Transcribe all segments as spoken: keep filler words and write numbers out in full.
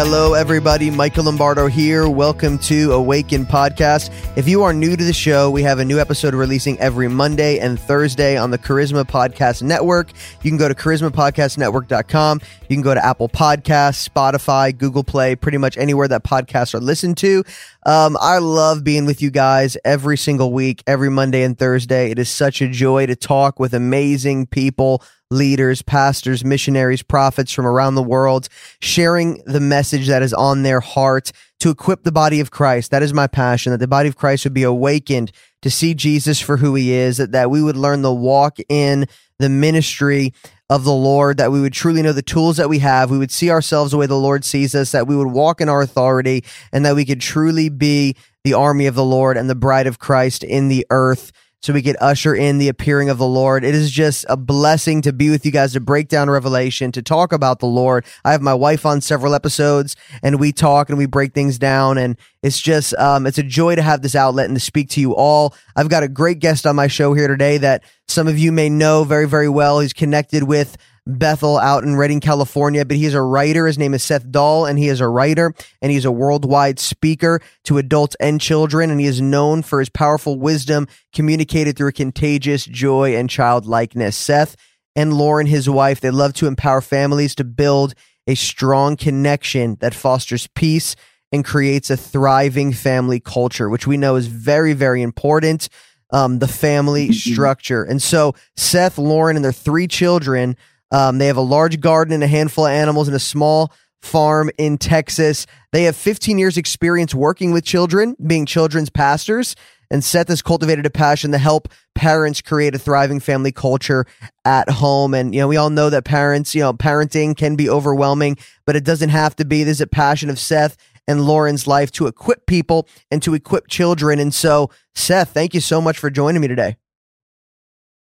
Hello, everybody. Michael Lombardo here. Welcome to Awaken Podcast. If you are new to the show, we have a new episode releasing every Monday and Thursday on the Charisma Podcast Network. You can go to charisma podcast network dot com. You can go to Apple Podcasts, Spotify, Google Play, pretty much anywhere that podcasts are listened to. Um, I love being with you guys every single week, every Monday and Thursday. It is such a joy to talk with amazing people, leaders, pastors, missionaries, prophets from around the world, sharing the message that is on their heart to equip the body of Christ. That is my passion, that the body of Christ would be awakened to see Jesus for who he is, that, that we would learn to walk in the ministry of the Lord, that we would truly know the tools that we have, we would see ourselves the way the Lord sees us, that we would walk in our authority, and that we could truly be the army of the Lord and the bride of Christ in the earth, so we could usher in the appearing of the Lord. It is just a blessing to be with you guys, to break down Revelation, to talk about the Lord. I have my wife on several episodes, and we talk and we break things down, and it's just, um, it's a joy to have this outlet and to speak to you all. I've got a great guest on my show here today that some of you may know very, very well. He's connected with Bethel out in Redding, California, but he's a writer. His name is Seth Dahl, and he is a writer, and he's a worldwide speaker to adults and children, and he is known for his powerful wisdom communicated through a contagious joy and childlikeness. Seth and Lauren, his wife, they love to empower families to build a strong connection that fosters peace and creates a thriving family culture, which we know is very, very important, um, the family structure. And so Seth, Lauren, and their three children, Um, they have a large garden and a handful of animals and a small farm in Texas. They have fifteen years experience working with children, being children's pastors, and Seth has cultivated a passion to help parents create a thriving family culture at home. And, you know, we all know that parents, you know, parenting can be overwhelming, but it doesn't have to be. This is a passion of Seth and Lauren's life to equip people and to equip children. And so, Seth, thank you so much for joining me today.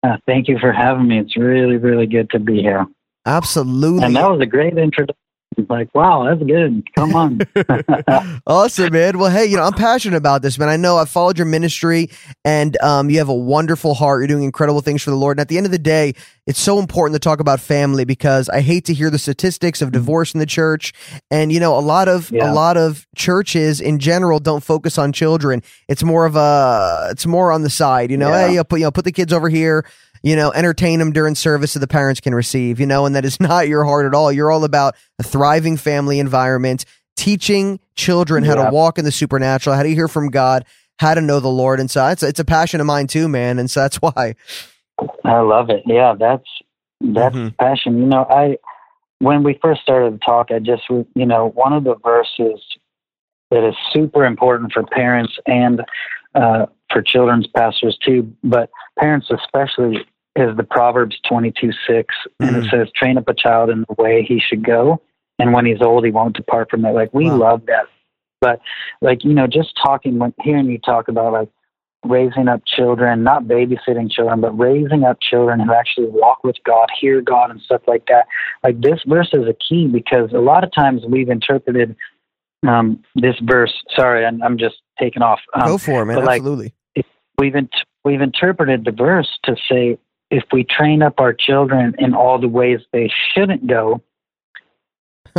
Uh, thank you for having me. It's really, really good to be here. Absolutely. And that was a great introduction. Like, wow, that's good. Come on. Awesome, man. Well, hey, you know, I'm passionate about this, man. I know I've followed your ministry, and um, you have a wonderful heart. You're doing incredible things for the Lord. And at the end of the day, it's so important to talk about family, because I hate to hear the statistics of divorce in the church. And, you know, a lot of yeah. a lot of churches in general don't focus on children. It's more of a, it's more on the side, you know, yeah. hey, you know, put, you know, put the kids over here, you know, entertain them during service so the parents can receive, you know, and that is not your heart at all. You're all about a thriving family environment, teaching children yeah. how to walk in the supernatural, how to hear from God, how to know the Lord. And so it's, it's a passion of mine too, man. And so that's why. I love it. Yeah, that's, that's mm-hmm. passion. You know, I, when we first started the talk, I just, you know, one of the verses that is super important for parents and uh, for children's pastors too, but parents especially, is the Proverbs twenty-two six, and mm-hmm. it says, train up a child in the way he should go, and when he's old, he won't depart from it. Like, we wow. love that. But, like, you know, just talking, when, hearing you talk about, like, raising up children, not babysitting children, but raising up children who actually walk with God, hear God, and stuff like that. Like, this verse is a key, because a lot of times we've interpreted um, this verse. Sorry, I'm, I'm just taking off. Um, go for it, man. But, absolutely. Like, We've in, we've interpreted the verse to say, if we train up our children in all the ways they shouldn't go,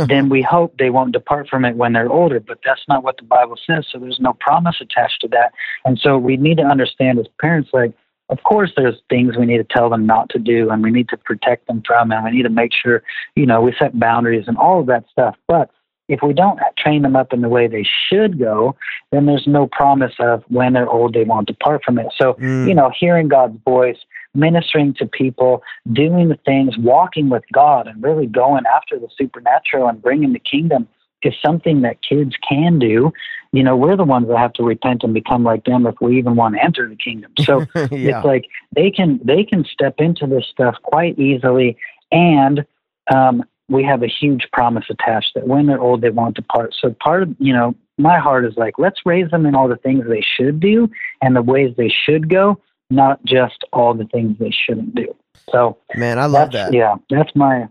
then we hope they won't depart from it when they're older. But that's not what the Bible says, so there's no promise attached to that. And so we need to understand as parents, like, of course there's things we need to tell them not to do, and we need to protect them from, and we need to make sure, you know, we set boundaries and all of that stuff. But if we don't train them up in the way they should go, then there's no promise of when they're old, they won't depart from it. So, mm. you know, hearing God's voice, ministering to people, doing the things, walking with God, and really going after the supernatural and bringing the kingdom is something that kids can do. You know, we're the ones that have to repent and become like them if we even want to enter the kingdom. So yeah. it's like they can, they can step into this stuff quite easily, and, um, we have a huge promise attached that when they're old, they won't depart. So part of, you know, my heart is like, let's raise them in all the things they should do and the ways they should go, not just all the things they shouldn't do. So, man, I love that. Yeah, that's my,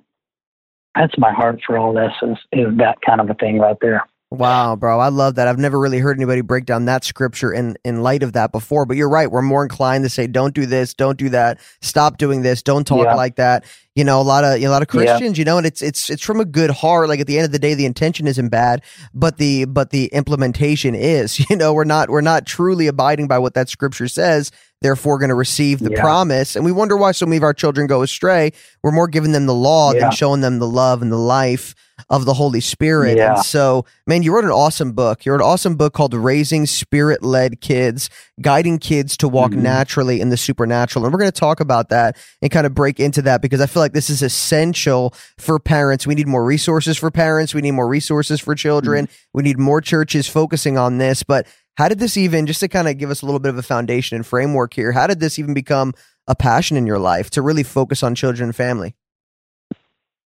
that's my heart for all this is, is that kind of a thing right there. Wow, bro. I love that. I've never really heard anybody break down that scripture in, in light of that before, but you're right. We're more inclined to say, don't do this, don't do that, stop doing this, don't talk yeah. like that. You know, a lot of, you know, a lot of Christians, yeah. you know, and it's, it's, it's from a good heart. Like at the end of the day, the intention isn't bad, but the, but the implementation is, you know, we're not, we're not truly abiding by what that scripture says. Therefore going to receive the yeah. promise. And we wonder why so many of our children go astray. We're more giving them the law yeah. than showing them the love and the life of the Holy Spirit. Yeah. And so, man, you wrote an awesome book. You wrote an awesome book called Raising Spirit-Led Kids, Guiding Kids to Walk mm-hmm. Naturally in the Supernatural. And we're going to talk about that and kind of break into that, because I feel like this is essential for parents. We need more resources for parents. We need more resources for children. Mm-hmm. We need more churches focusing on this. But how did this even, just to kind of give us a little bit of a foundation and framework here, how did this even become a passion in your life to really focus on children and family?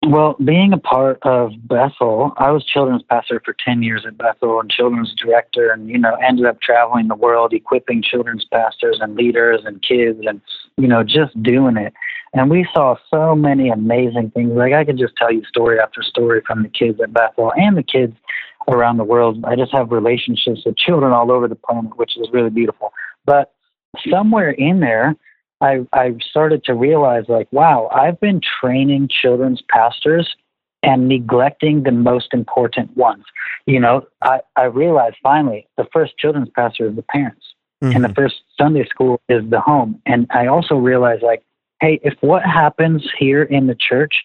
Well, being a part of Bethel, I was children's pastor for ten years at Bethel and children's director, and, you know, ended up traveling the world, equipping children's pastors and leaders and kids and, you know, just doing it. And we saw so many amazing things. Like, I could just tell you story after story from the kids at Bethel and the kids around the world. I just have relationships with children all over the planet, which is really beautiful. But somewhere in there, I, I started to realize, like, wow, I've been training children's pastors and neglecting the most important ones. You know, I, I realized finally the first children's pastor is the parents, mm-hmm. and the first Sunday school is the home. And I also realized, like, hey, if what happens here in the church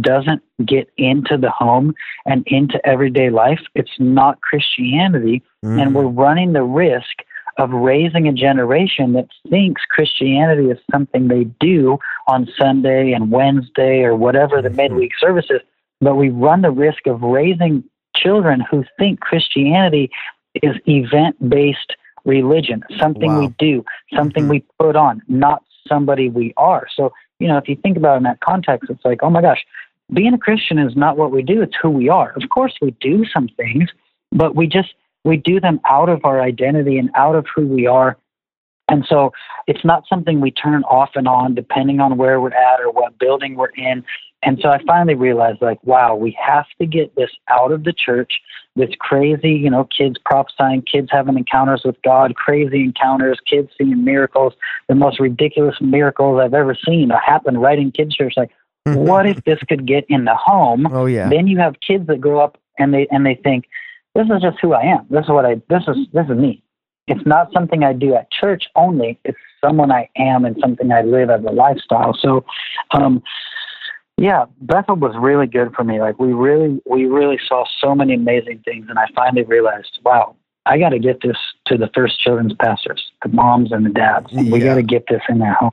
doesn't get into the home and into everyday life, it's not Christianity, mm-hmm. and we're running the risk of raising a generation that thinks Christianity is something they do on Sunday and Wednesday or whatever the midweek service is, but we run the risk of raising children who think Christianity is event-based religion, something wow. we do, something mm-hmm. we put on, not somebody we are. So, you know, if you think about it in that context, it's like, oh my gosh, being a Christian is not what we do, it's who we are. Of course we do some things, but we just, we do them out of our identity and out of who we are. And so it's not something we turn off and on depending on where we're at or what building we're in. And so I finally realized, like, wow, we have to get this out of the church, this crazy, you know, kids prophesying, kids having encounters with God, crazy encounters, kids seeing miracles. The most ridiculous miracles I've ever seen happen right in kids' church. Like, what if this could get in the home? Oh, yeah. Then you have kids that grow up and they and they think, this is just who I am. This is what I, this is, this is me. It's not something I do at church only. It's someone I am and something I live as a lifestyle. So, um, yeah, Bethel was really good for me. Like, we really, we really saw so many amazing things. And I finally realized, wow, I got to get this to the first children's pastors, the moms and the dads. Yeah. We got to get this in their home.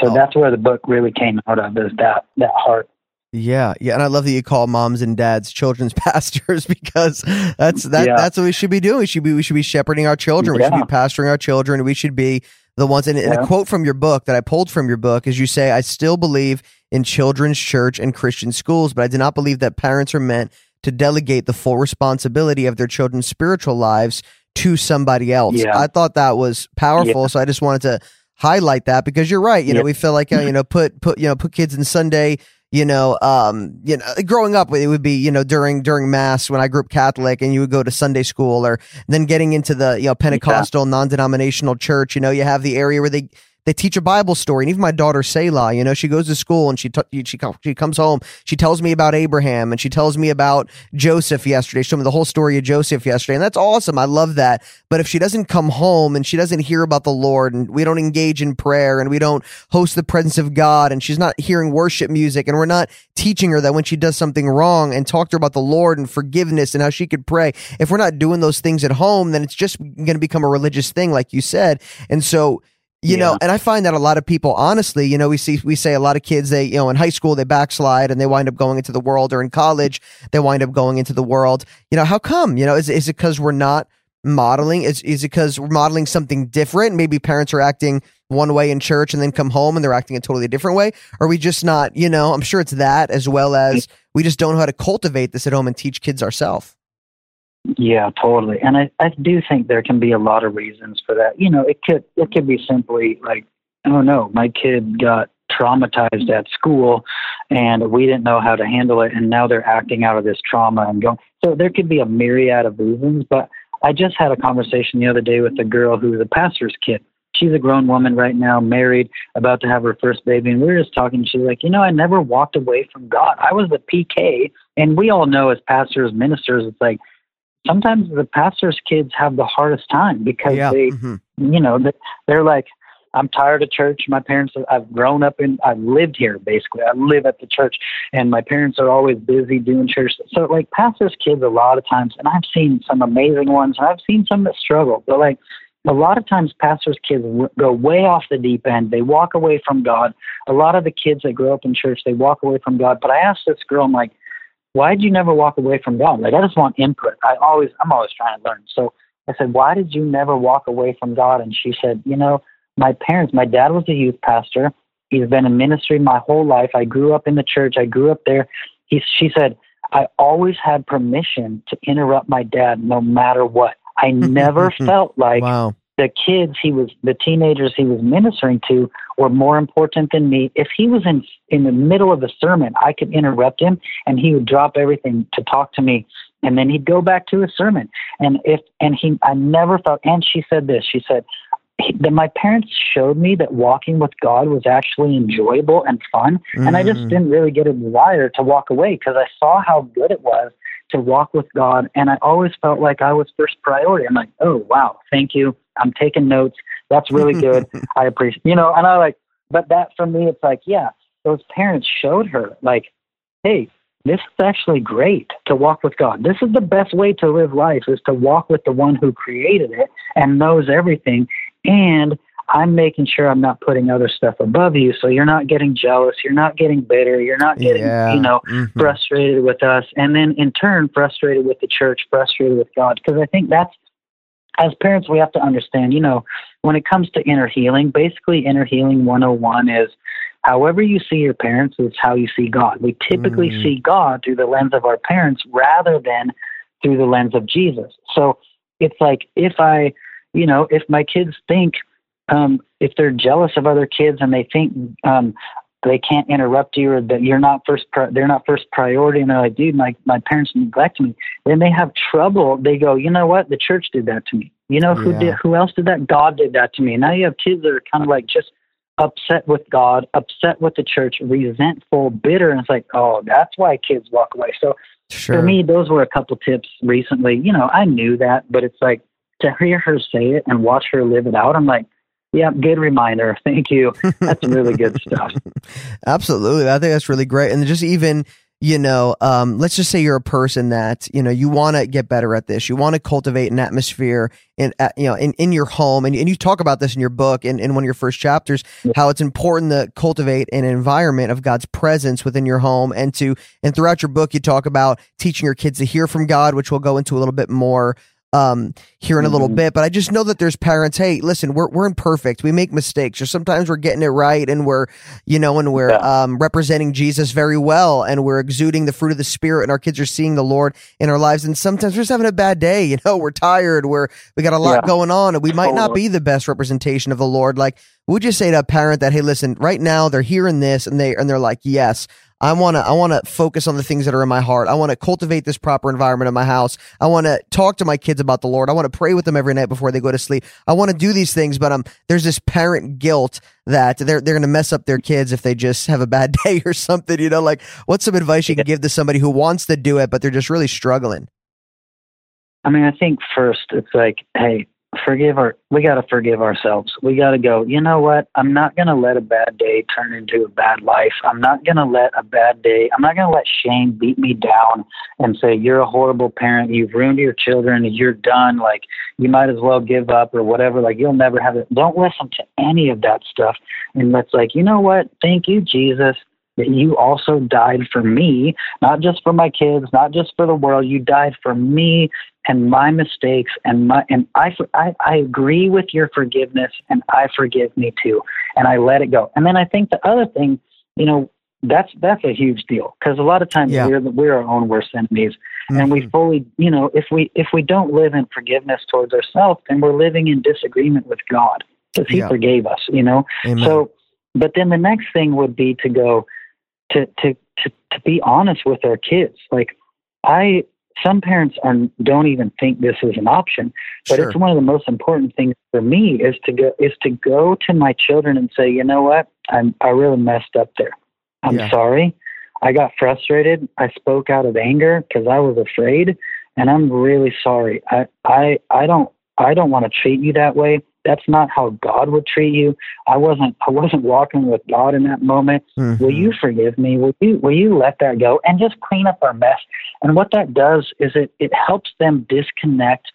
So oh. that's where the book really came out of, is that, that heart. Yeah, yeah, and I love that you call moms and dads children's pastors, because that's that yeah. that's what we should be doing. We should be we should be shepherding our children. Yeah. We should be pastoring our children. We should be the ones. And, yeah. and a quote from your book that I pulled from your book is, you say, "I still believe in children's church and Christian schools, but I do not believe that parents are meant to delegate the full responsibility of their children's spiritual lives to somebody else." Yeah. I thought that was powerful, yeah. so I just wanted to highlight that, because you're right. You yeah. know, we feel like you know put put you know put kids in Sunday. You know, um, you know, growing up, it would be, you know, during during Mass when I grew up Catholic, and you would go to Sunday school, or then getting into the, you know, Pentecostal yeah. non-denominational church. You know, you have the area where they, they teach a Bible story. And even my daughter, Selah, you know, she goes to school and she t- she she comes home. She tells me about Abraham, and she tells me about Joseph yesterday. She told me the whole story of Joseph yesterday. And that's awesome. I love that. But if she doesn't come home and she doesn't hear about the Lord, and we don't engage in prayer, and we don't host the presence of God, and she's not hearing worship music, and we're not teaching her that when she does something wrong and talk to her about the Lord and forgiveness and how she could pray, if we're not doing those things at home, then it's just going to become a religious thing, like you said. And so, You yeah. know, and I find that a lot of people, honestly, you know, we see, we say a lot of kids, they, you know, in high school, they backslide and they wind up going into the world, or in college, they wind up going into the world. You know, how come? You know, is, is it because we're not modeling? Is, is it because we're modeling something different? Maybe parents are acting one way in church and then come home and they're acting a totally different way. Or are we just not, you know, I'm sure it's that, as well as we just don't know how to cultivate this at home and teach kids ourselves. Yeah, totally. And I, I do think there can be a lot of reasons for that. You know, it could it could be simply like, oh no, my kid got traumatized at school and we didn't know how to handle it. And now they're acting out of this trauma and going, so there could be a myriad of reasons. But I just had a conversation the other day with a girl who was a pastor's kid. She's a grown woman right now, married, about to have her first baby. And we were just talking. She's like, you know, I never walked away from God. I was the P K. And we all know as pastors, ministers, it's like, sometimes the pastor's kids have the hardest time because yeah. they, mm-hmm. you know, they're like, I'm tired of church. My parents, I've grown up in, I've lived here, basically. I live at the church and my parents are always busy doing church. So like pastor's kids a lot of times, and I've seen some amazing ones and I've seen some that struggle, but like a lot of times pastor's kids go way off the deep end. They walk away from God. A lot of the kids that grow up in church, they walk away from God. But I asked this girl, I'm like, why did you never walk away from God? Like, I just want input. I always, I'm always trying to learn. So I said, why did you never walk away from God? And she said, you know, my parents, my dad was a youth pastor. He's been in ministry my whole life. I grew up in the church. I grew up there. He, she said, I always had permission to interrupt my dad no matter what. I never felt like wow. the kids he was, the teenagers he was ministering to were more important than me. If he was in in the middle of a sermon, I could interrupt him and he would drop everything to talk to me. And then he'd go back to his sermon. And if, and he, I never felt, and she said this, she said, that my parents showed me that walking with God was actually enjoyable and fun. Mm-hmm. And I just didn't really get a desire to walk away because I saw how good it was to walk with God. And I always felt like I was first priority. I'm like, oh, wow, thank you. I'm taking notes. That's really good. I appreciate, you know, and I like, but that for me, it's like, yeah, those parents showed her like, hey, this is actually great to walk with God. This is the best way to live life is to walk with the one who created it and knows everything. And I'm making sure I'm not putting other stuff above you. So you're not getting jealous. You're not getting bitter. You're not getting, yeah. you know, mm-hmm. frustrated with us. And then in turn, frustrated with the church, frustrated with God. Because I think that's, as parents, we have to understand, you know, when it comes to inner healing, basically inner healing one oh one is however you see your parents is how you see God. We typically mm-hmm. see God through the lens of our parents rather than through the lens of Jesus. So it's like, if I, you know, if my kids think, um, if they're jealous of other kids and they think um, they can't interrupt you or that you're not first, pri- they're not first priority, and they're like, dude, my, my parents neglect me, then they have trouble. They go, you know what? The church did that to me. You know who yeah. did? Who else did that? God did that to me. And now you have kids that are kind of like just upset with God, upset with the church, resentful, bitter, and it's like, oh, that's why kids walk away. So sure. for me, those were a couple tips recently. You know, I knew that, but it's like, to hear her say it and watch her live it out, I'm like, yeah, good reminder. Thank you. That's really good stuff. Absolutely. I think that's really great. And just even, you know, um, let's just say you're a person that, you know, you want to get better at this. You want to cultivate an atmosphere in, uh, you know, in, in your home. And, and you talk about this in your book and in, in one of your first chapters, yeah. how it's important to cultivate an environment of God's presence within your home. And to, and throughout your book, you talk about teaching your kids to hear from God, which we'll go into a little bit more Um, here in a little bit, but I just know that there's parents. Hey, listen, we're we're imperfect. We make mistakes, or sometimes we're getting it right, and we're, you know, and we're yeah. um, representing Jesus very well, and we're exuding the fruit of the Spirit, and our kids are seeing the Lord in our lives. And sometimes we're just having a bad day. You know, we're tired. We're we got a lot yeah. going on, and we might not be the best representation of the Lord. Like, would you say to a parent that, hey, listen, right now they're hearing this, and they and they're like, yes. I want to I want to focus on the things that are in my heart. I want to cultivate this proper environment in my house. I want to talk to my kids about the Lord. I want to pray with them every night before they go to sleep. I want to do these things, but um, there's this parent guilt that they're they're going to mess up their kids if they just have a bad day or something, you know? Like, what's some advice you can give to somebody who wants to do it, but they're just really struggling? I mean, I think first it's like, hey, forgive our, we got to forgive ourselves. We got to go, you know what? I'm not going to let a bad day turn into a bad life. I'm not going to let a bad day, I'm not going to let shame beat me down and say, you're a horrible parent. You've ruined your children. You're done. Like, you might as well give up or whatever. Like, you'll never have it. Don't listen to any of that stuff. And that's like, you know what? Thank you, Jesus, that you also died for me, not just for my kids, not just for the world. You died for me and my mistakes, and my, and I, I, I agree with your forgiveness, and I forgive me too. And I let it go. And then I think the other thing, you know, that's, that's a huge deal. Cause a lot of times yeah. we're, we're our own worst enemies, mm-hmm. and we fully, you know, if we, if we don't live in forgiveness towards ourselves, then we're living in disagreement with God because he yeah. forgave us, you know? Amen. So But then the next thing would be to go to, to, to, to be honest with our kids. Like I, some parents are, don't even think this is an option, but sure. It's one of the most important things for me is to go, is to go to my children and say, you know what? I'm, I really messed up there. I'm yeah. sorry. I got frustrated. I spoke out of anger because I was afraid, and I'm really sorry. I, I, I don't, I don't want to treat you that way. That's not how God would treat you. I wasn't, I wasn't walking with God in that moment. Mm-hmm. Will you forgive me? Will you, will you let that go and just clean up our mess? And what that does is it, it helps them disconnect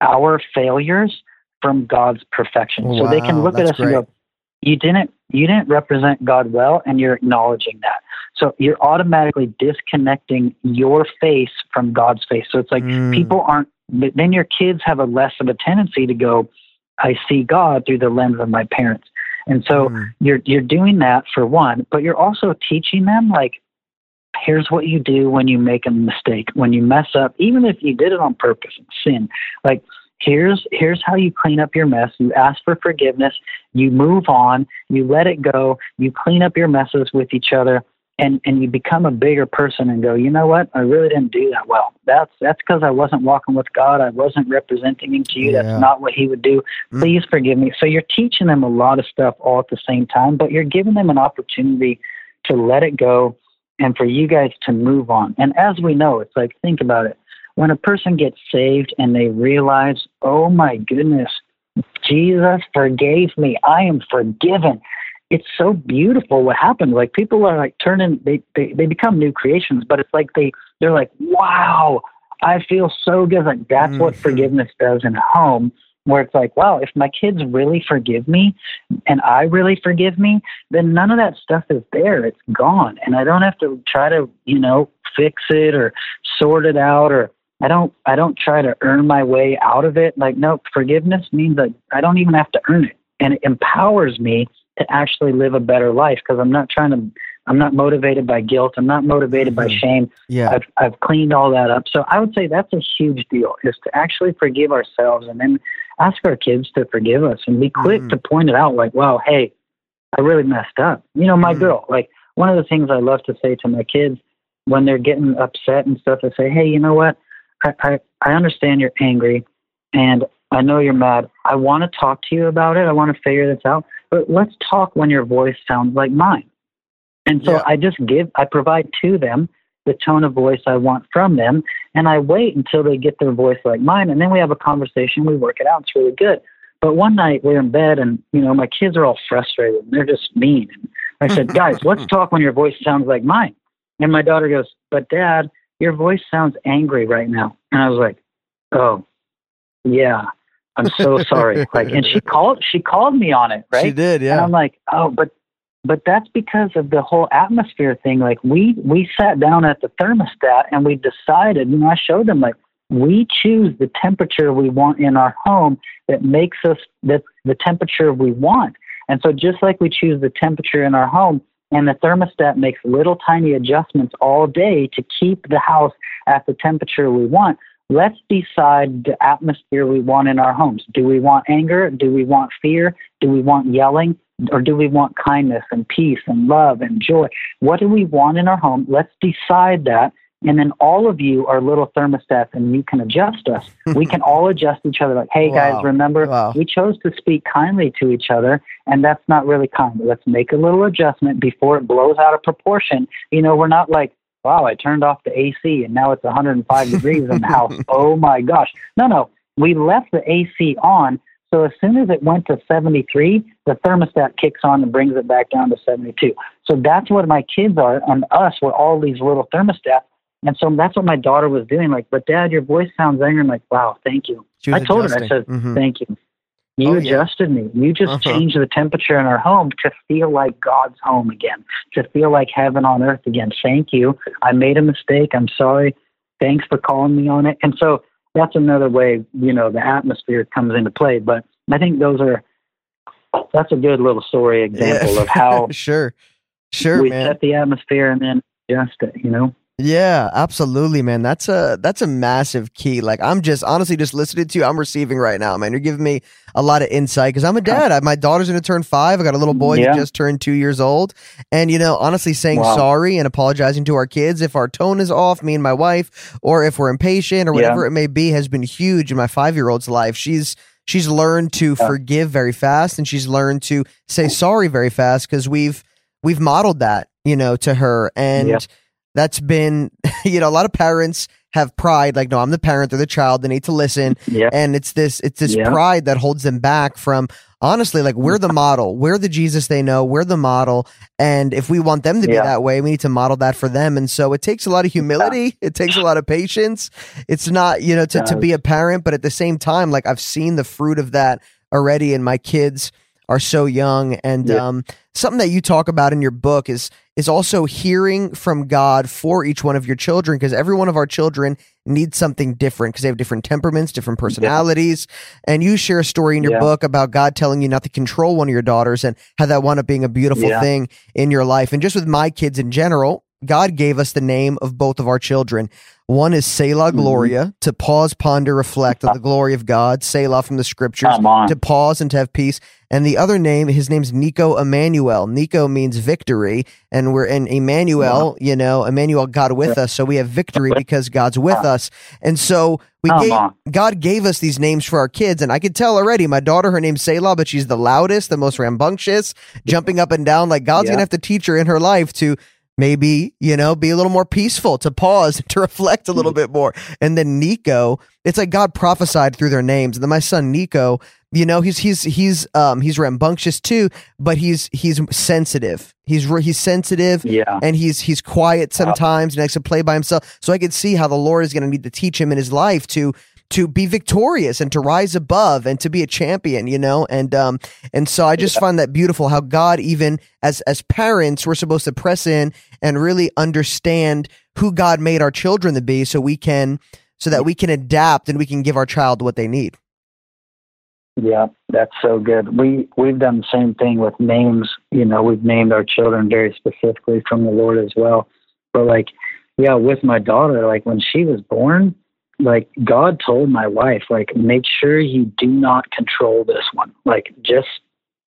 our failures from God's perfection. Wow, so they can look at us great. and go, you didn't, you didn't represent God well, and you're acknowledging that. So you're automatically disconnecting your face from God's face. So it's like mm. people aren't, then your kids have a less of a tendency to go, I see God through the lens of my parents. And so mm. you're you're doing that for one, but you're also teaching them, like, here's what you do when you make a mistake, when you mess up, even if you did it on purpose and sin. Like, here's here's how you clean up your mess. You ask for forgiveness, you move on, you let it go, you clean up your messes with each other, and, and you become a bigger person and go, you know what? I really didn't do that well. That's that's because I wasn't walking with God. I wasn't representing him to you. Yeah. That's not what he would do. Please mm. forgive me. So you're teaching them a lot of stuff all at the same time, but you're giving them an opportunity to let it go and for you guys to move on. And as we know, it's like, think about it. When a person gets saved and they realize, oh my goodness, Jesus forgave me. I am forgiven. It's so beautiful what happened. Like, people are like turning, they, they, they become new creations, but it's like they, they're like, wow, I feel so good. Like, that's mm-hmm. what forgiveness does in a home, where it's like, wow, if my kids really forgive me and I really forgive me, then none of that stuff is there. It's gone. And I don't have to try to, you know, fix it or sort it out, or I don't, I don't try to earn my way out of it. Like, no, forgiveness means that I don't even have to earn it. And it empowers me to actually live a better life, because I'm not trying to, I'm not motivated by guilt. I'm not motivated by shame. Yeah. I've, I've cleaned all that up. So I would say that's a huge deal, is to actually forgive ourselves and then ask our kids to forgive us and be quick mm-hmm. to point it out. Like, wow, hey, I really messed up. You know, my mm-hmm. girl, like, one of the things I love to say to my kids when they're getting upset and stuff, I say, hey, you know what? I, I, I understand you're angry, and I know you're mad. I want to talk to you about it. I want to figure this out. But let's talk when your voice sounds like mine. And so yeah. I just give, I provide to them the tone of voice I want from them. And I wait until they get their voice like mine. And then we have a conversation. We work it out. It's really good. But one night we're in bed, and, you know, my kids are all frustrated, and they're just mean. And I said, guys, let's talk when your voice sounds like mine. And my daughter goes, but Dad, your voice sounds angry right now. And I was like, oh, yeah. I'm so sorry. Like, and she called, she called me on it. Right. She did. Yeah. And I'm like, oh, but, but that's because of the whole atmosphere thing. Like, we, we sat down at the thermostat and we decided, you know, I showed them, like, we choose the temperature we want in our home that makes us the, the temperature we want. And so just like we choose the temperature in our home, and the thermostat makes little tiny adjustments all day to keep the house at the temperature we want. Let's decide the atmosphere we want in our homes. Do we want anger? Do we want fear? Do we want yelling? Or do we want kindness and peace and love and joy? What do we want in our home? Let's decide that. And then all of you are little thermostats, and you can adjust us. We can all adjust each other. Like, hey, wow. guys, remember, wow. we chose to speak kindly to each other, and that's not really kind. Let's make a little adjustment before it blows out of proportion. You know, we're not like, wow, I turned off the A C and now it's one hundred five degrees in the house. Oh my gosh. No, no. We left the A C on. So as soon as it went to seventy-three, the thermostat kicks on and brings it back down to seventy-two. So that's what my kids are, and us, we're all these little thermostats. And so that's what my daughter was doing. Like, but Dad, your voice sounds angry. I'm like, wow, thank you. I told adjusting. her, I said, mm-hmm. thank you. You oh, adjusted yeah. me. You just uh-huh. changed the temperature in our home to feel like God's home again, to feel like heaven on earth again. Thank you. I made a mistake. I'm sorry. Thanks for calling me on it. And so that's another way, you know, the atmosphere comes into play. But I think those are, that's a good little story example yeah. of how sure, sure, we man. set the atmosphere and then adjust it, you know? Yeah, absolutely, man. That's a that's a massive key. Like, I'm just honestly just listening to you. I'm receiving right now, man. You're giving me a lot of insight because I'm a dad. I, my daughter's going to turn five. I got a little boy yeah. who just turned two years old. And, you know, honestly saying wow. sorry and apologizing to our kids if our tone is off, me and my wife, or if we're impatient or whatever yeah. it may be, has been huge in my five-year-old's life. She's she's learned to yeah. forgive very fast, and she's learned to say sorry very fast because we've we've modeled that, you know, to her. And yeah. that's been, you know, a lot of parents have pride, like, no, I'm the parent, they're the child, they need to listen. Yeah. And it's this, it's this yeah. pride that holds them back from, honestly, like, we're the model, we're the Jesus they know, we're the model. And if we want them to be yeah. that way, we need to model that for them. And so it takes a lot of humility. It takes a lot of patience. It's not, you know, to, to be a parent, but at the same time, like, I've seen the fruit of that already in my kids are so young. And yeah. um, something that you talk about in your book is is also hearing from God for each one of your children, because every one of our children needs something different because they have different temperaments, different personalities. Yeah. And you share a story in your yeah. book about God telling you not to control one of your daughters and how that wound up being a beautiful yeah. thing in your life. And just with my kids in general, God gave us the name of both of our children. One is Selah Gloria, mm-hmm. to pause, ponder, reflect on the glory of God. Selah from the scriptures, to pause and to have peace. And the other name, his name's Nico Emmanuel. Nico means victory, and we're in Emmanuel, yeah. you know, Emmanuel, God with yeah. us. So we have victory because God's with yeah. us. And so we gave, God gave us these names for our kids. And I could tell already, my daughter, her name's Selah, but she's the loudest, the most rambunctious, jumping up and down. Like, God's yeah. going to have to teach her in her life to maybe, you know, be a little more peaceful, to pause, to reflect a little bit more. And then Nico, it's like God prophesied through their names. And then my son Nico, you know, he's he's he's um he's rambunctious too, but he's he's sensitive. He's he's sensitive, yeah. and he's he's quiet sometimes, and likes to play by himself. So I could see how the Lord is going to need to teach him in his life to to be victorious and to rise above and to be a champion, you know? And, um, and so I just yeah. find that beautiful how God, even as, as parents, we're supposed to press in and really understand who God made our children to be so we can, so that we can adapt and we can give our child what they need. Yeah, that's so good. We, we've done the same thing with names. You know, we've named our children very specifically from the Lord as well. But, like, yeah, with my daughter, like, when she was born, like, God told my wife, like, make sure you do not control this one. Like, just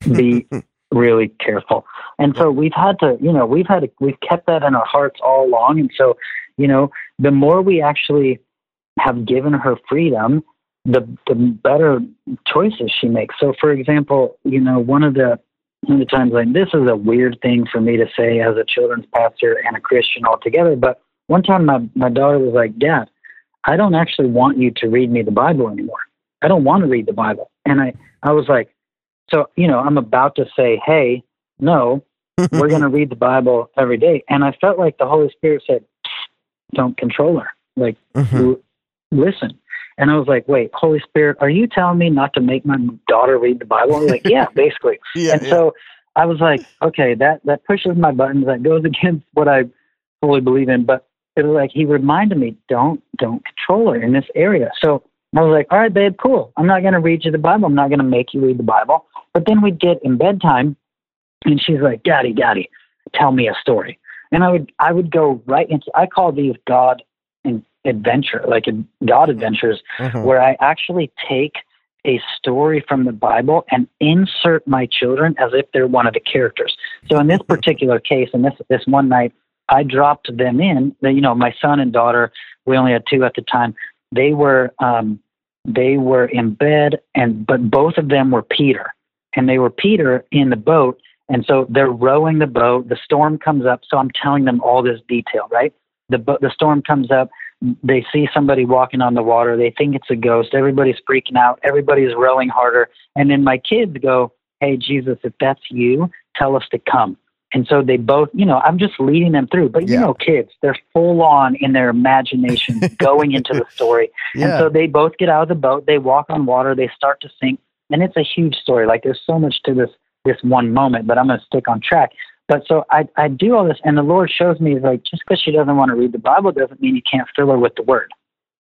be really careful. And so we've had to, you know, we've had, to, we've kept that in our hearts all along. And so, you know, the more we actually have given her freedom, the the better choices she makes. So, for example, you know, one of the, one of the times, like, this is a weird thing for me to say as a children's pastor and a Christian altogether, but one time my, my daughter was like, Dad, I don't actually want you to read me the Bible anymore. I don't want to read the Bible. And I, I was like, so, you know, I'm about to say, hey, no, we're going to read the Bible every day. And I felt like the Holy Spirit said, don't control her. Like, mm-hmm. listen. And I was like, wait, Holy Spirit, are you telling me not to make my daughter read the Bible? I was like, yeah, basically. yeah, and yeah. so I was like, okay, that, that pushes my buttons. That goes against what I fully believe in. But it was like, he reminded me, don't, don't control her in this area. So I was like, all right, babe, cool. I'm not going to read you the Bible. I'm not going to make you read the Bible. But then we'd get in bedtime and she's like, Daddy, Daddy, tell me a story. And I would, I would go right into, I call these God and adventure, like God adventures, mm-hmm. where I actually take a story from the Bible and insert my children as if they're one of the characters. So in this particular case, and this, this one night, I dropped them in. You know, my son and daughter, we only had two at the time. They were um, they were in bed, and but both of them were Peter, and they were Peter in the boat. And so they're rowing the boat. The storm comes up. So I'm telling them all this detail, right? The bo- the storm comes up. They see somebody walking on the water. They think it's a ghost. Everybody's freaking out. Everybody's rowing harder. And then my kids go, "Hey, Jesus, if that's you, tell us to come." And so they both, you know, I'm just leading them through. But, you yeah. know, kids, they're full on in their imagination going into the story. Yeah. And so they both get out of the boat. They walk on water. They start to sink. And it's a huge story. Like, there's so much to this this one moment, but I'm going to stick on track. But so I, I do all this, and the Lord shows me, like, just because she doesn't want to read the Bible doesn't mean you can't fill her with the Word.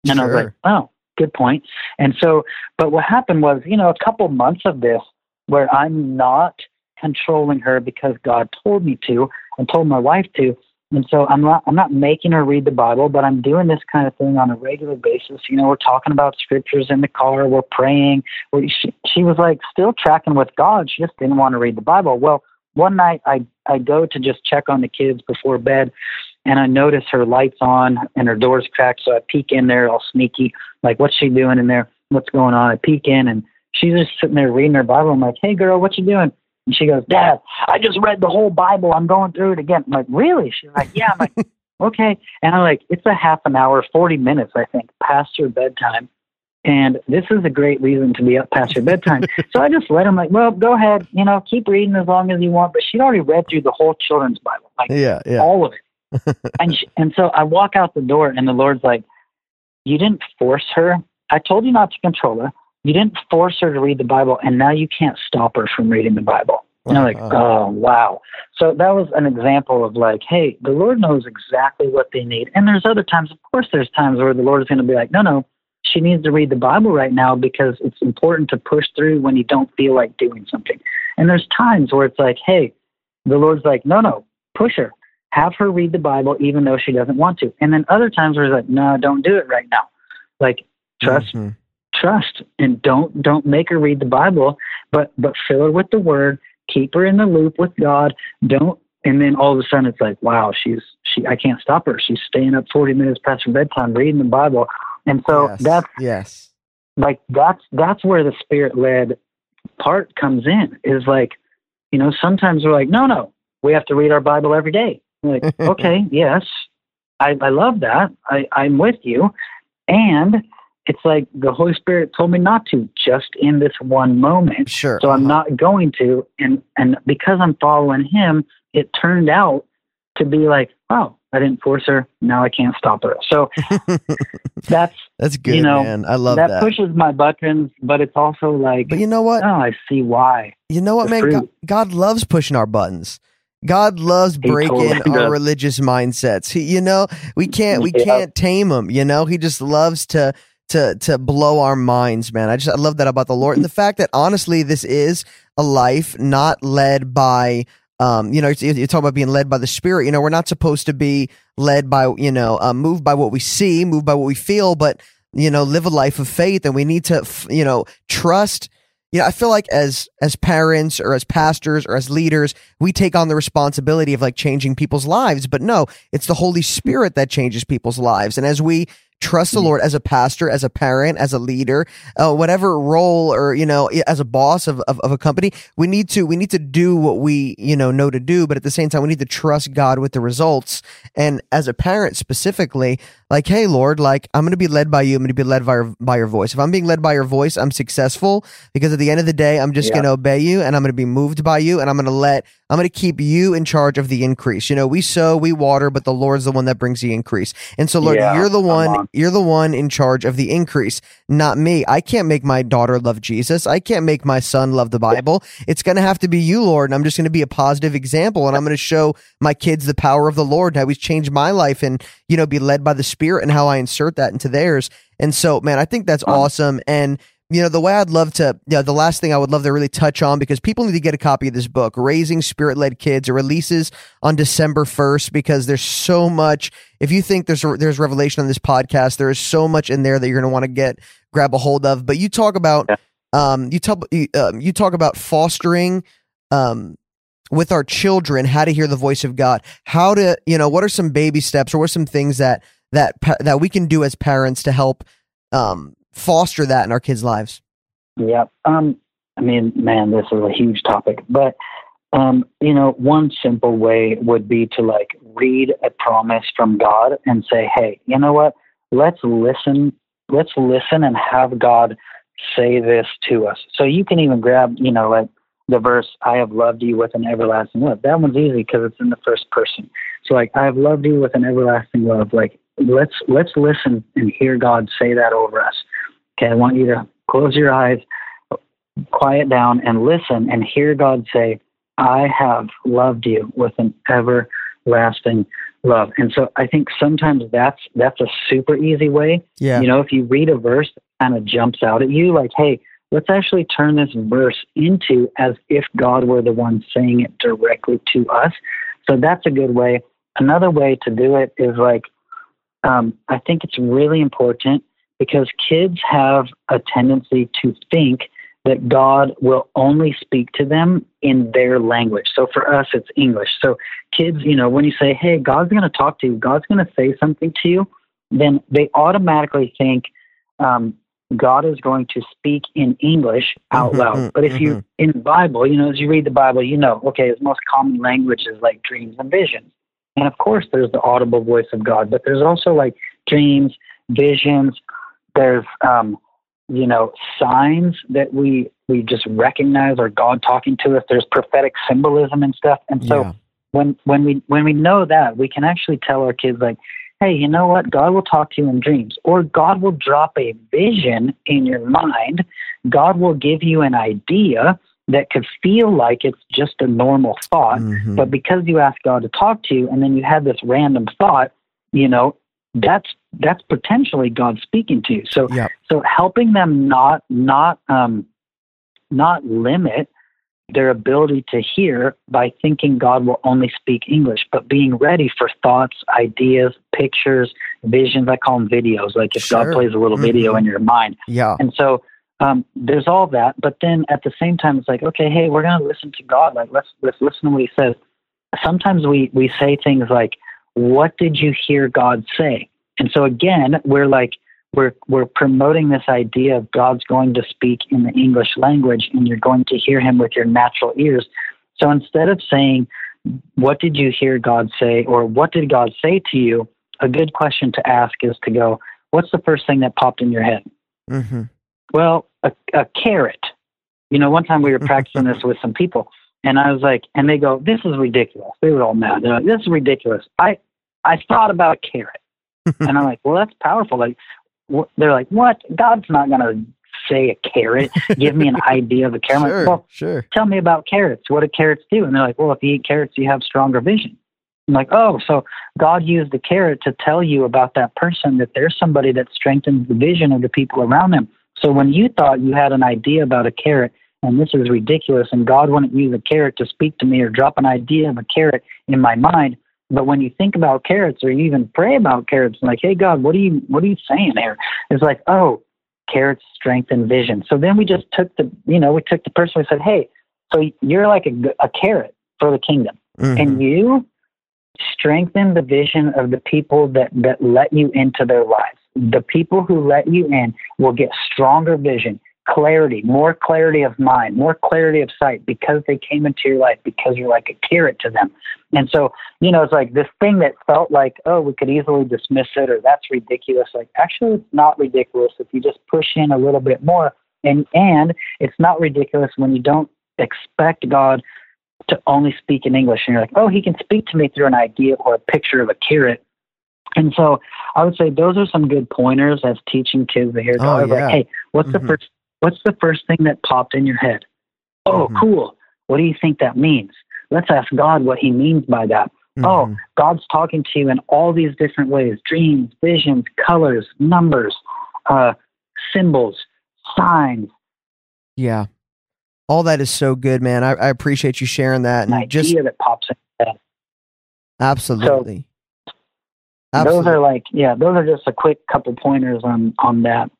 And sure. I was like, oh, good point. And so, but what happened was, you know, a couple months of this where I'm not controlling her because God told me to and told my wife to. And so I'm not, I'm not making her read the Bible, but I'm doing this kind of thing on a regular basis. You know, we're talking about scriptures in the car. We're praying. We're, she, she was like still tracking with God. She just didn't want to read the Bible. Well, one night I, I go to just check on the kids before bed, and I notice her lights on and her door's cracked. So I peek in there all sneaky, like, what's she doing in there? What's going on? I peek in, and she's just sitting there reading her Bible. I'm like, hey, girl, what you doing? And she goes, Dad, I just read the whole Bible. I'm going through it again. I'm like, really? She's like, yeah. I'm like, okay. And I'm like, it's a half an hour, forty minutes, I think, past her bedtime. And this is a great reason to be up past her bedtime. So I just let him, like, well, go ahead, you know, keep reading as long as you want. But she'd already read through the whole children's Bible, like yeah, yeah. all of it. and she, And so I walk out the door, and the Lord's like, you didn't force her. I told you not to control her. You didn't force her to read the Bible, and now you can't stop her from reading the Bible. And I'm like, oh, wow. So that was an example of like, hey, the Lord knows exactly what they need. And there's other times, of course, there's times where the Lord is going to be like, no, no, she needs to read the Bible right now because it's important to push through when you don't feel like doing something. And there's times where it's like, hey, the Lord's like, no, no, push her. Have her read the Bible even though she doesn't want to. And then other times where it's like, no, don't do it right now. Like, trust mm-hmm. Trust and don't don't make her read the Bible, but but fill her with the Word. Keep her in the loop with God. Don't, and then all of a sudden it's like, wow, she's she I can't stop her. She's staying up forty minutes past her bedtime reading the Bible, and so yes, that's yes, like that's that's where the Spirit-led part comes in. Is like, you know, sometimes we're like, no, no, we have to read our Bible every day. We're like, okay, yes, I I love that. I I'm with you, and it's like the Holy Spirit told me not to just in this one moment. Sure. So I'm uh-huh. not going to. And, and because I'm following him, it turned out to be like, oh, I didn't force her. Now I can't stop her. So that's, that's good, you know, man. I love that. That pushes my buttons, but it's also like, but you know what? Oh, I see why. You know what, the man? God, God loves pushing our buttons. God loves breaking totally our religious mindsets. He, you know, we can't, we yeah. can't tame him. You know, he just loves to, to to blow our minds, man. I just I love that about the Lord, and the fact that honestly this is a life not led by um you know you're, you're talking about being led by the Spirit. You know, we're not supposed to be led by you know uh, moved by what we see, moved by what we feel, but you know live a life of faith, and we need to you know trust. You know, I feel like as as parents or as pastors or as leaders, we take on the responsibility of like changing people's lives, but no, it's the Holy Spirit that changes people's lives, and as we trust the Lord as a pastor, as a parent, as a leader, uh, whatever role, or you know, as a boss of, of of a company, we need to we need to do what we you know know to do. But at the same time, we need to trust God with the results. And as a parent specifically, like, hey, Lord, like I'm going to be led by you. I'm going to be led by your, by your voice. If I'm being led by your voice, I'm successful, because at the end of the day, I'm just yeah. going to obey you, and I'm going to be moved by you, and I'm going to let I'm going to keep you in charge of the increase. You know, we sow, we water, but the Lord's the one that brings the increase. And so, Lord, yeah, you're the one. On. You're the one in charge of the increase, not me. I can't make my daughter love Jesus. I can't make my son love the Bible. It's going to have to be you, Lord, and I'm just going to be a positive example, and I'm going to show my kids the power of the Lord, how he's changed my life, and, you know, be led by the Spirit, and how I insert that into theirs. And so, man, I think that's awesome. And you know, the way I'd love to, you know, the last thing I would love to really touch on, because people need to get a copy of this book, Raising Spirit-Led Kids. It releases on December first, because there's so much. If you think there's there's revelation on this podcast, there is so much in there that you're going to want to get, grab a hold of. But you talk about, um, you, talk, uh, you talk about fostering, um, with our children, how to hear the voice of God, how to, you know, what are some baby steps, or what are some things that, that, that we can do as parents to help, um, foster that in our kids' lives? Yeah. Um, I mean, man, this is a huge topic, but, um, you know, one simple way would be to like read a promise from God and say, hey, you know what, let's listen, let's listen and have God say this to us. So you can even grab, you know, like the verse, I have loved you with an everlasting love. That one's easy because it's in the first person. So like, I have loved you with an everlasting love. Like, let's, let's listen and hear God say that over us. Okay, I want you to close your eyes, quiet down, and listen and hear God say, I have loved you with an everlasting love. And so I think sometimes that's that's a super easy way. Yeah. You know, if you read a verse that kind of jumps out at you, like, hey, let's actually turn this verse into as if God were the one saying it directly to us. So that's a good way. Another way to do it is like, um, I think it's really important because kids have a tendency to think that God will only speak to them in their language. So for us, it's English. So kids, you know, when you say, hey, God's going to talk to you, God's going to say something to you, then they automatically think um, God is going to speak in English out mm-hmm, loud. But if mm-hmm. you, in the Bible, you know, as you read the Bible, you know, okay, his most common language is like dreams and visions. And of course, there's the audible voice of God, but there's also like dreams, visions, there's, um, you know, signs that we, we just recognize are God talking to us. There's prophetic symbolism and stuff. And so yeah. when, when we, when we know that, we can actually tell our kids like, hey, you know what? God will talk to you in dreams, or God will drop a vision in your mind. God will give you an idea that could feel like it's just a normal thought, mm-hmm. but because you asked God to talk to you and then you had this random thought, you know, that's that's potentially God speaking to you. So, yep. so helping them not not um, not limit their ability to hear by thinking God will only speak English, but being ready for thoughts, ideas, pictures, visions. I call them videos. Like if sure. God plays a little mm-hmm. video in your mind, yeah. And so um, there's all that, but then at the same time, it's like, okay, hey, we're gonna listen to God. Like let's let's listen to what He says. Sometimes we we say things like, what did you hear God say? And so again, we're like, we're, we're promoting this idea of God's going to speak in the English language and you're going to hear him with your natural ears. So instead of saying, what did you hear God say? Or what did God say to you? A good question to ask is to go, what's the first thing that popped in your head? Mm-hmm. Well, a, a carrot. You know, one time we were practicing this with some people. And I was like, and they go, this is ridiculous. They were all mad. They're like, this is ridiculous. I, I thought about a carrot. And I'm like, well, that's powerful. Like, wh- they're like, what? God's not going to say a carrot. Give me an idea of a carrot. Sure, like, well, sure. Tell me about carrots. What do carrots do? And they're like, well, if you eat carrots, you have stronger vision. I'm like, oh, so God used the carrot to tell you about that person, that there's somebody that strengthens the vision of the people around them. So when you thought you had an idea about a carrot, and this is ridiculous, and God wouldn't use a carrot to speak to me or drop an idea of a carrot in my mind. But when you think about carrots or you even pray about carrots, like, hey, God, what are you, what are you saying here? It's like, oh, carrots strengthen vision. So then we just took the, you know, we took the person, we said, hey, so you're like a, a carrot for the kingdom. Mm-hmm. And you strengthen the vision of the people that, that let you into their lives. The people who let you in will get stronger vision. Clarity, more clarity of mind, more clarity of sight because they came into your life because you're like a carrot to them. And so, you know, it's like this thing that felt like, oh, we could easily dismiss it or that's ridiculous. Like, actually, it's not ridiculous if you just push in a little bit more. And, and it's not ridiculous when you don't expect God to only speak in English. And you're like, oh, he can speak to me through an idea or a picture of a carrot. And so I would say those are some good pointers as teaching kids to hear God. Oh, yeah. Like, hey, what's mm-hmm. the first What's the first thing that popped in your head? Oh, mm-hmm. cool. What do you think that means? Let's ask God what he means by that. Mm-hmm. Oh, God's talking to you in all these different ways, dreams, visions, colors, numbers, uh, symbols, signs. Yeah. All that is so good, man. I, I appreciate you sharing that. And an just idea that pops in your head. Absolutely. So Absolutely. Those are like, yeah, those are just a quick couple pointers on, on that.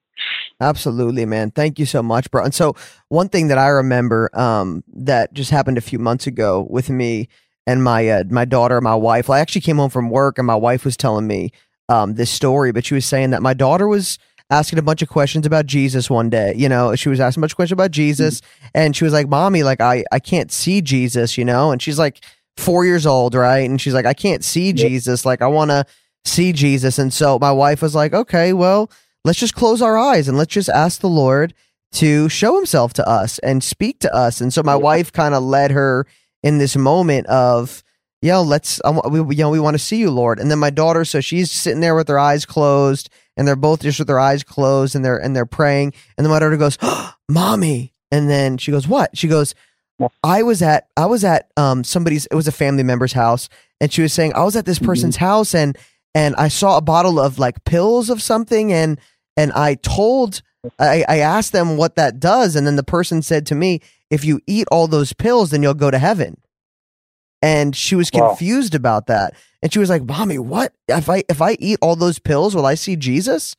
Absolutely, man. Thank you so much, bro. And so one thing that I remember um, that just happened a few months ago with me and my uh, my daughter, my wife, I actually came home from work and my wife was telling me um, this story, but she was saying that my daughter was asking a bunch of questions about Jesus one day. You know, she was asking a bunch of questions about Jesus mm-hmm. and she was like, Mommy, like I, I can't see Jesus, you know? And she's like four years old, right? And she's like, I can't see yep. Jesus. Like I want to see Jesus. And so my wife was like, okay, well, let's just close our eyes and let's just ask the Lord to show himself to us and speak to us. And so my yeah. wife kind of led her in this moment of, yeah, let's, um, we, you know, we want to see you, Lord. And then my daughter, so she's sitting there with her eyes closed and they're both just with their eyes closed and they're, and they're praying. And then my daughter goes, oh, Mommy. And then she goes, what? She goes, I was at, I was at um, somebody's, it was a family member's house. And she was saying, I was at this person's mm-hmm. house and, and I saw a bottle of like pills of something. And, and I told, I, I asked them what that does. And then the person said to me, if you eat all those pills, then you'll go to heaven. And she was confused wow. about that. And she was like, Mommy, what? If I if I eat all those pills, will I see Jesus?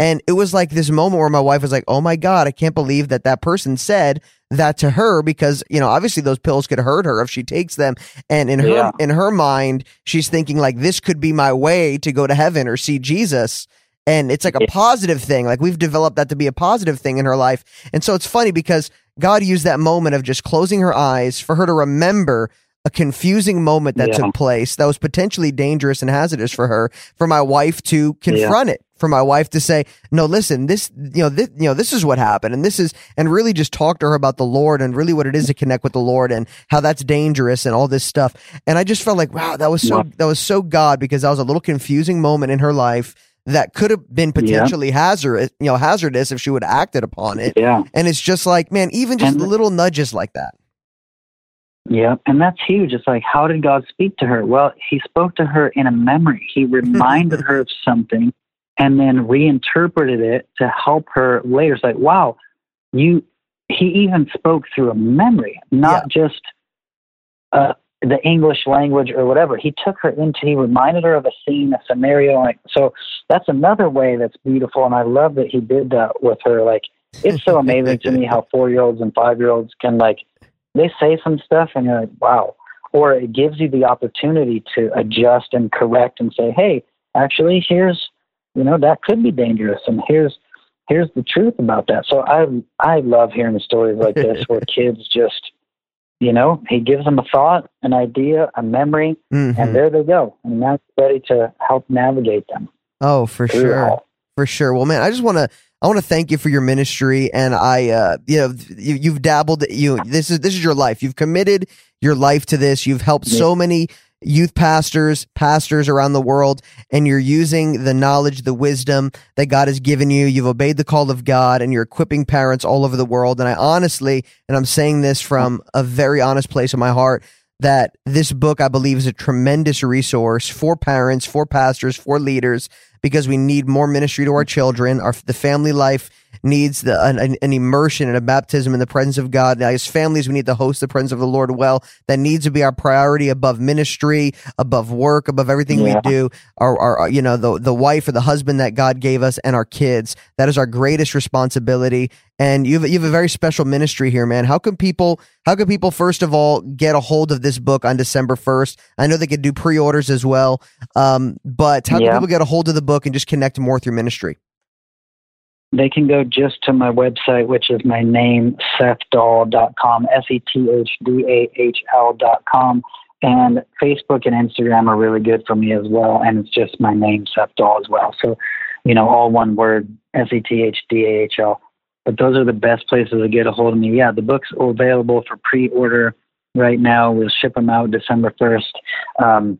And it was like this moment where my wife was like, oh my God, I can't believe that that person said that to her, because, you know, obviously those pills could hurt her if she takes them. And in her yeah. in her mind, she's thinking like, this could be my way to go to heaven or see Jesus. And it's like a positive thing. Like, we've developed that to be a positive thing in her life. And so it's funny because God used that moment of just closing her eyes for her to remember a confusing moment that yeah. took place that was potentially dangerous and hazardous for her, for my wife to confront yeah. it, for my wife to say, no, listen, this, you know, this, you know, this is what happened. And this is, and really just talk to her about the Lord and really what it is to connect with the Lord and how that's dangerous and all this stuff. And I just felt like, wow, that was so, yeah. that was so God, because that was a little confusing moment in her life that could have been potentially yeah. hazardous, you know, hazardous if she would have acted upon it. Yeah. And it's just like, man, even just and little th- nudges like that. Yeah. And that's huge. It's like, how did God speak to her? Well, he spoke to her in a memory. He reminded her of something and then reinterpreted it to help her later. It's like, wow, you, he even spoke through a memory, not yeah. just, uh, the English language or whatever. He took her into, he reminded her of a scene, a scenario. Like, so that's another way that's beautiful. And I love that he did that with her. Like, it's so amazing to me how four-year-olds and five-year-olds can, like, they say some stuff and you're like, wow. Or it gives you the opportunity to adjust and correct and say, hey, actually, here's, you know, that could be dangerous. And here's, here's the truth about that. So I, I love hearing stories like this where kids just, you know, he gives them a thought, an idea, a memory, mm-hmm. and there they go. And now it's ready to help navigate them. Oh, for sure. All. For sure. Well, man, I just want to, I want to thank you for your ministry. And I, uh, you know, you, you've dabbled, you, this is, this is your life. You've committed your life to this. You've helped yeah. so many youth pastors, pastors around the world, and you're using the knowledge, the wisdom that God has given you. You've obeyed the call of God, and you're equipping parents all over the world. And I honestly, and I'm saying this from a very honest place in my heart, that this book, I believe, is a tremendous resource for parents, for pastors, for leaders, because we need more ministry to our children. Our the family life needs the, an, an immersion and a baptism in the presence of God. Now, as families, we need to host the presence of the Lord well. That needs to be our priority above ministry, above work, above everything yeah. we do. Our, our, you know, the the wife or the husband that God gave us, and our kids. That is our greatest responsibility. And you have, you have a very special ministry here, man. How can people? How can people first of all get a hold of this book on December first? I know they could do pre-orders as well, um, but how yeah. can people get a hold of the book and just connect more through ministry? They can go just to my website, which is my name, Seth Dahl dot com, S E T H D A H L dot com. And Facebook and Instagram are really good for me as well. And it's just my name, Seth Dahl, as well. So, you know, all one word, S E T H D A H L. But those are the best places to get a hold of me. Yeah, the book's available for pre-order right now. We'll ship them out December first. Um,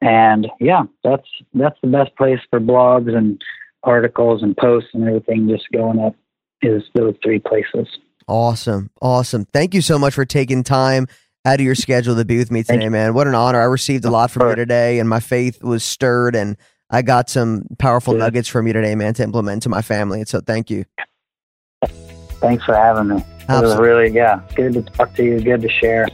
and yeah, that's that's the best place for blogs and articles and posts and everything just going up, is those three places. Awesome. Awesome. Thank you so much for taking time out of your schedule to be with me today, man. What an honor. I received a lot from you today, and my faith was stirred, and I got some powerful yeah. nuggets from you today, man, to implement to my family. And so thank you. Thanks for having me. Absolutely. It was really, yeah, good to talk to you. Good to share.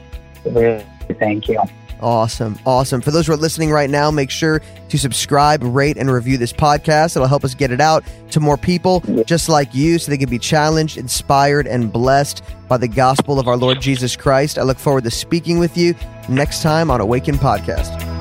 Really, thank you. Awesome. Awesome. For those who are listening right now, make sure to subscribe, rate, and review this podcast. It'll help us get it out to more people just like you, so they can be challenged, inspired, and blessed by the gospel of our Lord Jesus Christ. I look forward to speaking with you next time on Awaken Podcast.